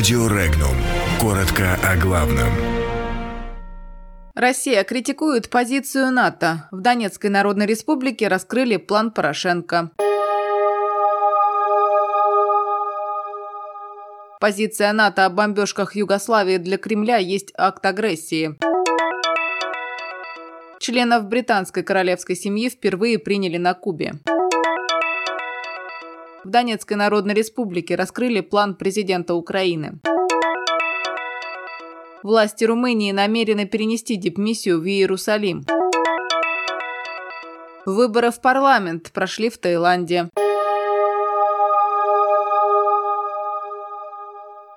Радио Регнум. Коротко о главном. Россия критикует позицию НАТО. В Донецкой Народной Республике раскрыли план Порошенко. Позиция НАТО о бомбежках Югославии для Кремля есть акт агрессии. Членов британской королевской семьи впервые приняли на Кубе. В Донецкой Народной Республике раскрыли план президента Украины. Власти Румынии намерены перенести дипмиссию в Иерусалим. Выборы в парламент прошли в Таиланде.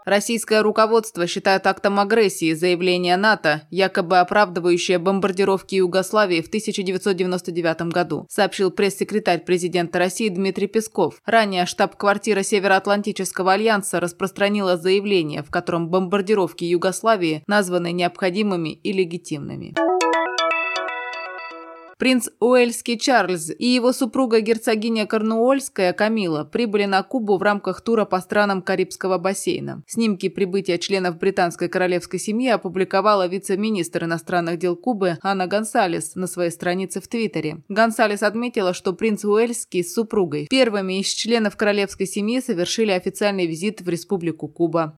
Российское руководство считает актом агрессии заявление НАТО, якобы оправдывающее бомбардировки Югославии в 1999 году, сообщил пресс-секретарь президента России Дмитрий Песков. Ранее штаб-квартира Североатлантического альянса распространила заявление, в котором бомбардировки Югославии названы необходимыми и легитимными. Принц Уэльский Чарльз и его супруга герцогиня Корнуольская Камила прибыли на Кубу в рамках тура по странам Карибского бассейна. Снимки прибытия членов британской королевской семьи опубликовала вице-министр иностранных дел Кубы Анна Гонсалес на своей странице в Твиттере. Гонсалес отметила, что принц Уэльский с супругой первыми из членов королевской семьи совершили официальный визит в Республику Куба.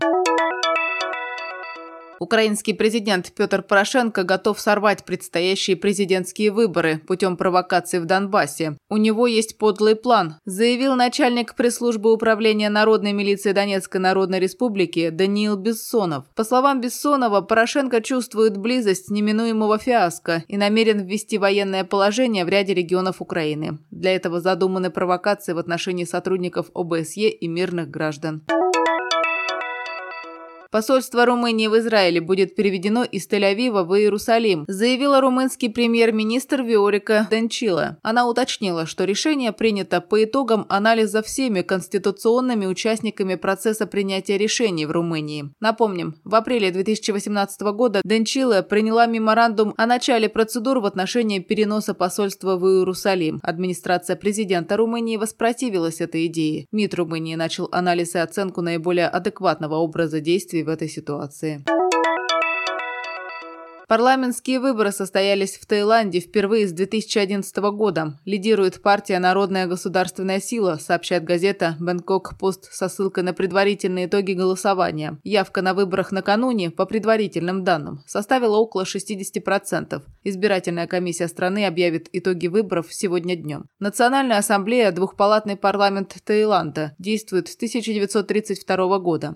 Украинский президент Петр Порошенко готов сорвать предстоящие президентские выборы путем провокаций в Донбассе. У него есть подлый план, заявил начальник пресс-службы управления народной милиции Донецкой Народной Республики Даниил Бессонов. По словам Бессонова, Порошенко чувствует близость неминуемого фиаско и намерен ввести военное положение в ряде регионов Украины. Для этого задуманы провокации в отношении сотрудников ОБСЕ и мирных граждан. Посольство Румынии в Израиле будет переведено из Тель-Авива в Иерусалим, заявила румынский премьер-министр Виорика Данчилла. Она уточнила, что решение принято по итогам анализа всеми конституционными участниками процесса принятия решений в Румынии. Напомним, в апреле 2018 года Данчилла приняла меморандум о начале процедур в отношении переноса посольства в Иерусалим. Администрация президента Румынии воспротивилась этой идее. МИД Румынии начал анализ и оценку наиболее адекватного образа действий в этой ситуации. Парламентские выборы состоялись в Таиланде впервые с 2011 года. Лидирует партия «Народная государственная сила», сообщает газета «Бангкок пост» со ссылкой на предварительные итоги голосования. Явка на выборах накануне, по предварительным данным, составила около 60%. Избирательная комиссия страны объявит итоги выборов сегодня днем. Национальная ассамблея – двухпалатный парламент Таиланда. Действует с 1932 года.